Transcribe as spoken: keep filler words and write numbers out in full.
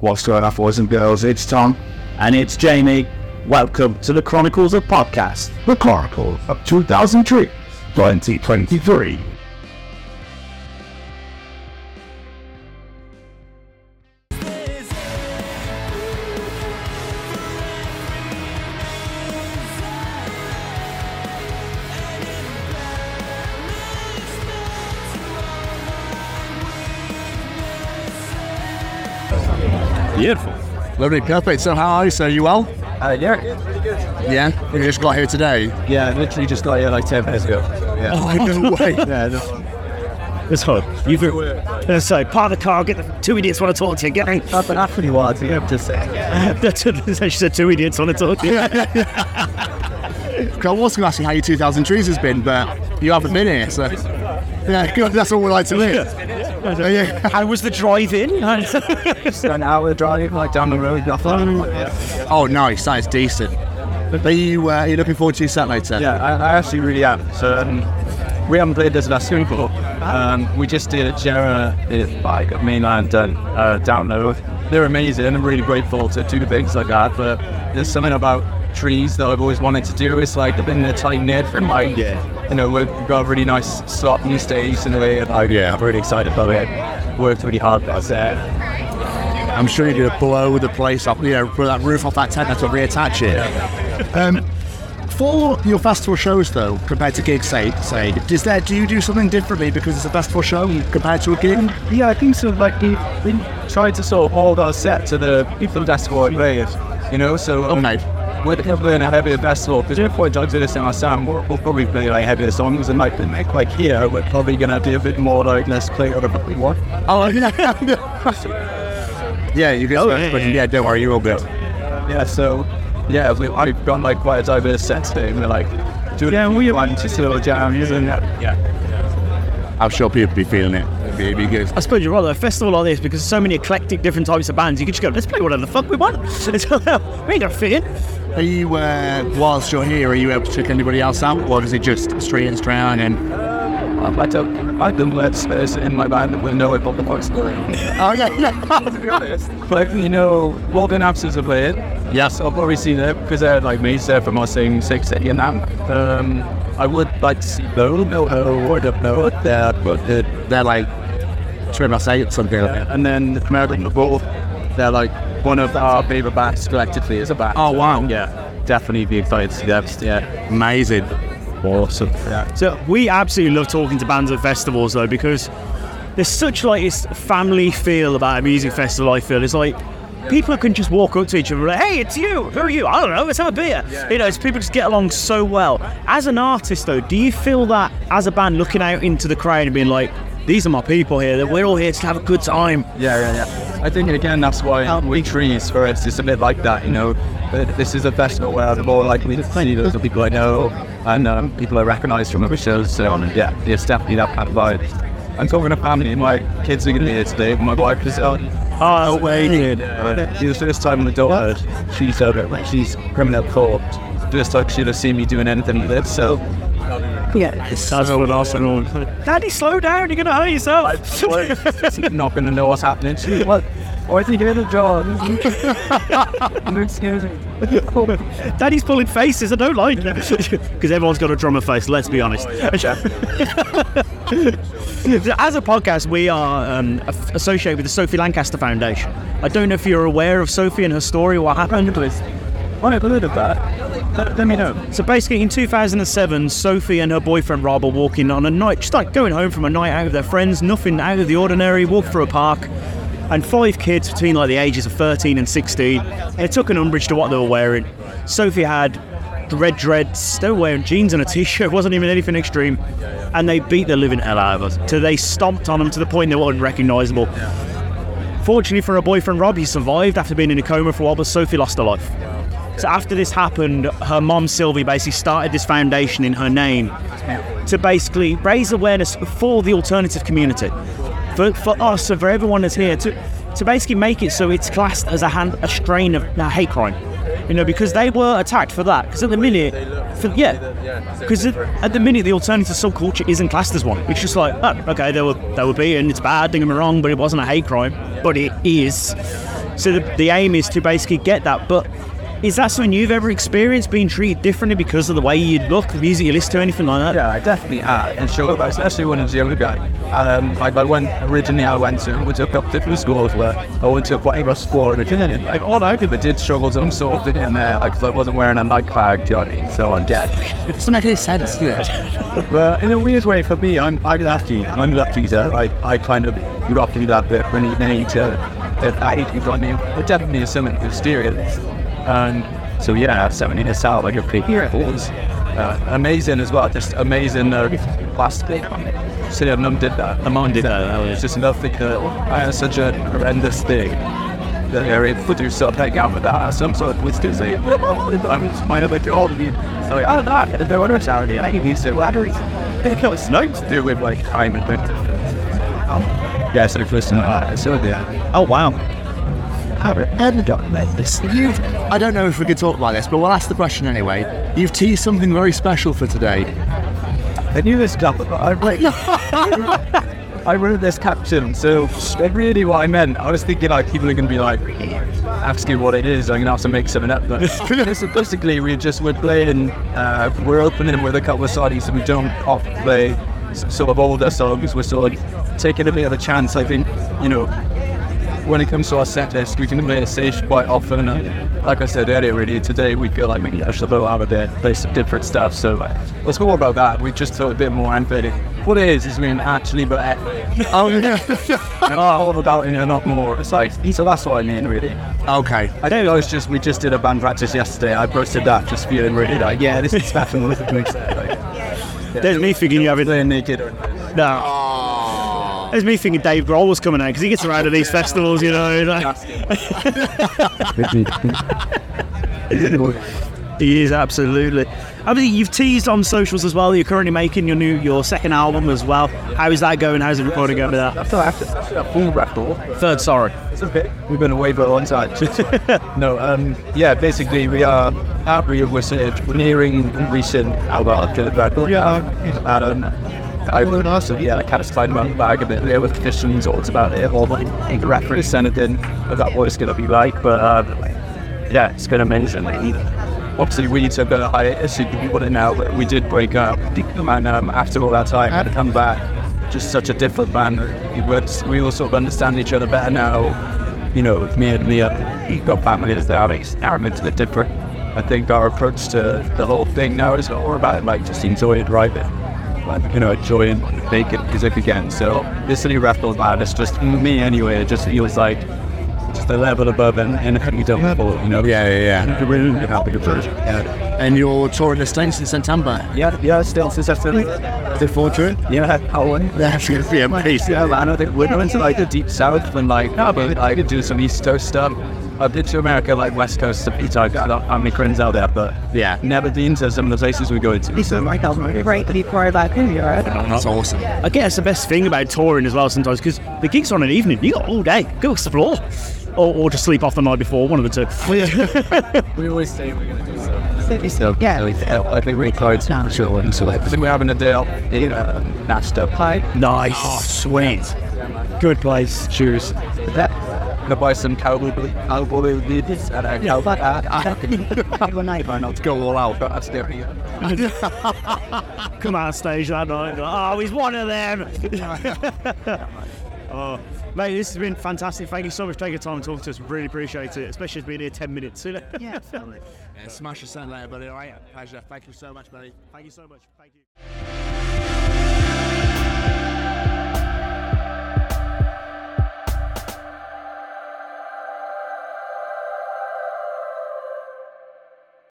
What's going on, boys and girls? It's Tom. And it's Jamie. Welcome to The Chronicles of Podcast. The Chronicles of two thousand Trees, twenty twenty-three. Beautiful. Lovely, perfect. So how are you, sir? Are you well? Uh, yeah. Yeah? You just got here today? Yeah, I literally just got here like ten minutes ago. Yeah. Oh, no way. Yeah, no. It's hard. You've uh, so park the car, get the two idiots want to talk to you. Get I've been after you want to, you have to say. She said two idiots want to talk to you. I was going to ask you how your two thousand Trees has been, but you haven't been here, so... Yeah, God, that's all we like to hear. How was the drive-in? Just an hour drive, like down the road. Um, oh, nice. That is decent. Are you, uh, are you looking forward to your set later? Yeah, I, I actually really am. So um, we haven't played this last year before. Um, we just did a Jera bike at mainland and uh, down the road. They're amazing. I'm really grateful to do things like that. But there's something about trees that I've always wanted to do. It's like they're in a tight knit for my year. You know, we've got a really nice slot in the stage in a way. And like, yeah, I'm really excited about it. Worked really hard about that. I'm sure you're going to blow the place up, you know, put that roof off that tent, that's to reattach it. Um, for your festival shows, though, compared to gigs, say, say is there, do you do something differently because it's a festival show compared to a gig? Um, yeah, I think so. Like, we've been trying to sort of hold our set to the people that's what players, you know, so... Um, okay. We're playing a heavier festival, because if we're doing this in our sound, we'll, we'll probably play like heavier songs, and like, like here, we're probably going to be a bit more like, let's play what we want. Oh, yeah, yeah, you can, oh, yeah, but yeah, don't worry, you will go. Yeah, so, yeah, we, I've got like quite a diverse set today, and we're like, doing yeah, we want just a little jam, isn't it? Yeah. I'm sure people be feeling it. I suppose you're right, though. A festival like this, because so many eclectic different types of bands, you can just go, let's play whatever the fuck we want. We ain't gonna fit in. Are you, uh, whilst you're here, are you able to check anybody else out, or is it just straight and straight on? And um, I don't, I don't let space in my band that will know about the box going. Oh, yeah, yeah. To be honest. Like, you know, Walden Absence are playing. Yes, I've already seen them, because they're like me, they're from us saying six eighty and that. Um, I would like to see Bo, no, oh, I don't know what they're, but they're like, Trim I say it something like that. And then American Football, they're like one of our favourite bands collectively as a band. Oh wow. So, yeah, definitely be excited to see them. Yeah. Amazing. Awesome. Yeah. So we absolutely love talking to bands at festivals though, because there's such like this family feel about a music festival, I feel. It's like people can just walk up to each other and like, hey, it's you, who are you? I don't know, let's have a beer. Yeah. You know, it's people just get along so well. As an artist though, do you feel that as a band looking out into the crowd and being like, these are my people here, that we're all here to have a good time. Yeah, yeah, yeah. I think, again, that's why we trees for us is a bit like that, you know. But this is a festival where I'm more likely to find those people I know and um, people I recognise from other shows, so on. Yeah, it's definitely that kind of vibe. I'm talking to family, my kids are going to be here today, my wife is out. Oh, waiting. She was the first time in adulthood. She's over, she's criminal court. First time she'd have seen me doing anything with it, so. Yeah, it's so awesome. Daddy, slow down, you're going to hurt yourself. I'm not going to know what's happening. What? Or is he doing a job? Excuse me. Daddy's pulling faces, I don't like it. Because everyone's got a drummer face, let's be honest. Oh, yeah. As a podcast, we are um, associated with the Sophie Lancaster Foundation. I don't know if you're aware of Sophie and her story, what happened. I've heard of that. Let, let me know. So basically in two thousand seven, Sophie and her boyfriend Rob are walking on a night, just like going home from a night out with their friends, nothing out of the ordinary, walk through a park, and five kids between like the ages of thirteen and sixteen, and it took an umbrage to what they were wearing. Sophie had red dreads, they were wearing jeans and a t-shirt, wasn't even anything extreme, and they beat the living hell out of us. So they stomped on them to the point they were unrecognisable. Fortunately for her boyfriend Rob, he survived after being in a coma for a while, but Sophie lost her life. So after this happened, her mom, Sylvie, basically started this foundation in her name to basically raise awareness for the alternative community, for, for us and for everyone that's here, to, to basically make it so it's classed as a, hand, a strain of a hate crime. You know, because they were attacked for that. Because at the minute, for, yeah, because at the minute the alternative subculture isn't classed as one. It's just like, oh, okay, they were they were beaten, it's bad, don't get me wrong, but it wasn't a hate crime, but it is. So the, the aim is to basically get that. But is that something you've ever experienced, being treated differently because of the way you look, the music you listen to, anything like that? Yeah, I definitely have, and sure, but especially when I was younger. Um, like I went, originally I went to, went to a couple different schools where I went to quite a sport and everything, and like all I did, I did struggle some sort of in there, like, because I wasn't wearing a night flag, Johnny, so I'm dead. It doesn't make any sense, do it? But in a weird way, for me, I'm I'm lucky, I'm lucky that I, I kind of grew up to that bit when you need to, that I hate things on me, but definitely is something mysterious. And so yeah, seventeen is out like a pretty was uh, amazing as well. Just amazing uh, plastic. So yeah, mum did that. My mum did that. It's just nothing. Uh, I had such a horrendous thing that I really put yourself like out with that. Some sort of whiskey. I'm my other old me. So like, oh no, there was no Saturday. I used to batteries. They kill a snow to do with like time and things. Oh. Yeah, so first time I saw that. Oh wow. You've, I don't know if we could talk about this, but we'll ask the question anyway. You've teased something very special for today. I knew this stuff, but I, like, I wrote this caption, so really what I meant, I was thinking like people are going to be like, asking what it is, I'm going to have to make something up. But so basically we just, we're playing, uh, we're opening with a couple of songs, so we don't off play sort of older songs, we're sort of taking a bit of a chance, I think, you know. When it comes to our set list, we can play a stage quite often. And like I said earlier, really, today we feel like maybe I should go out a bit, play some different stuff. So let's go about that. We just thought a bit more emphatic. What it is, is we're actually, but oh yeah, all about it and not more. It's like, so that's what I mean, really. Okay. I don't know. It's just we just did a band practice yesterday. I posted that, just feeling really like, yeah, this is special. Like, yeah. There's me thinking you haven't playing naked. No. Oh. There's me thinking Dave Grohl was coming out because he gets around to these festivals, you know. Like. He is absolutely. I mean, you've teased on socials as well. You're currently making your new, your second album as well. How is that going? How's the recording going with that? That's after a full record. Third, sorry. It's okay. We've been away for a long time. No, um, yeah. Basically, we are happy with it. We're nearing recent album to the record. Yeah, I don't know. I would also, yeah, I kind of slide around the bag a bit there with questions, all about it, all like a reference and then about what it's going to be like, but uh, yeah, it's been amazing. Obviously, we took a hiatus, so you can put it now, but we did break up, and um, after all that time, I had to come back, just such a different band. We all sort of understand each other better now, you know, with me and Leah, you've got family as they are, it's a different. I think our approach to the whole thing now is more about, like, just enjoy it, right? Like, you know, enjoying making music again. So this new record, man, it's just me anyway. It just feels like just a level above and and you don't level, you know. Yeah, yeah, yeah. Really happy to play. And you're touring the States in September. Yeah, yeah, still since September. Is it forward to it? Yeah, how long? That's gonna be amazing. Yeah, man. I think we're going to like the deep south and like, no, but I could do some East Coast stuff. I've been to America, like West Coast, to Peter. I've got how many friends out there, but yeah, never been to some of the places we go to. So my cousin, right before that, that's awesome. I guess the best thing about touring as well sometimes, because the gigs are on an evening, you got all day, go explore, or or just sleep off the night before, one of the two. We always say we're going to do something. So yeah, I think we're close to sure, and so I think we're having a day out in uh, Nashville. Nice, oh, sweet, good place. Cheers. That. To buy some cowboy cowboy boots and a cowboy hat. Let's go all out. That's different. Come on stage that night. Oh, he's one of them. Oh, mate, this has been fantastic. Thank you so much for taking time to talk to us. Really appreciate it, especially being here ten minutes. You know? Yeah, absolutely. Yeah, smash your sound later, buddy. All right, pleasure. Thank you so much, buddy. Thank you so much. Thank you.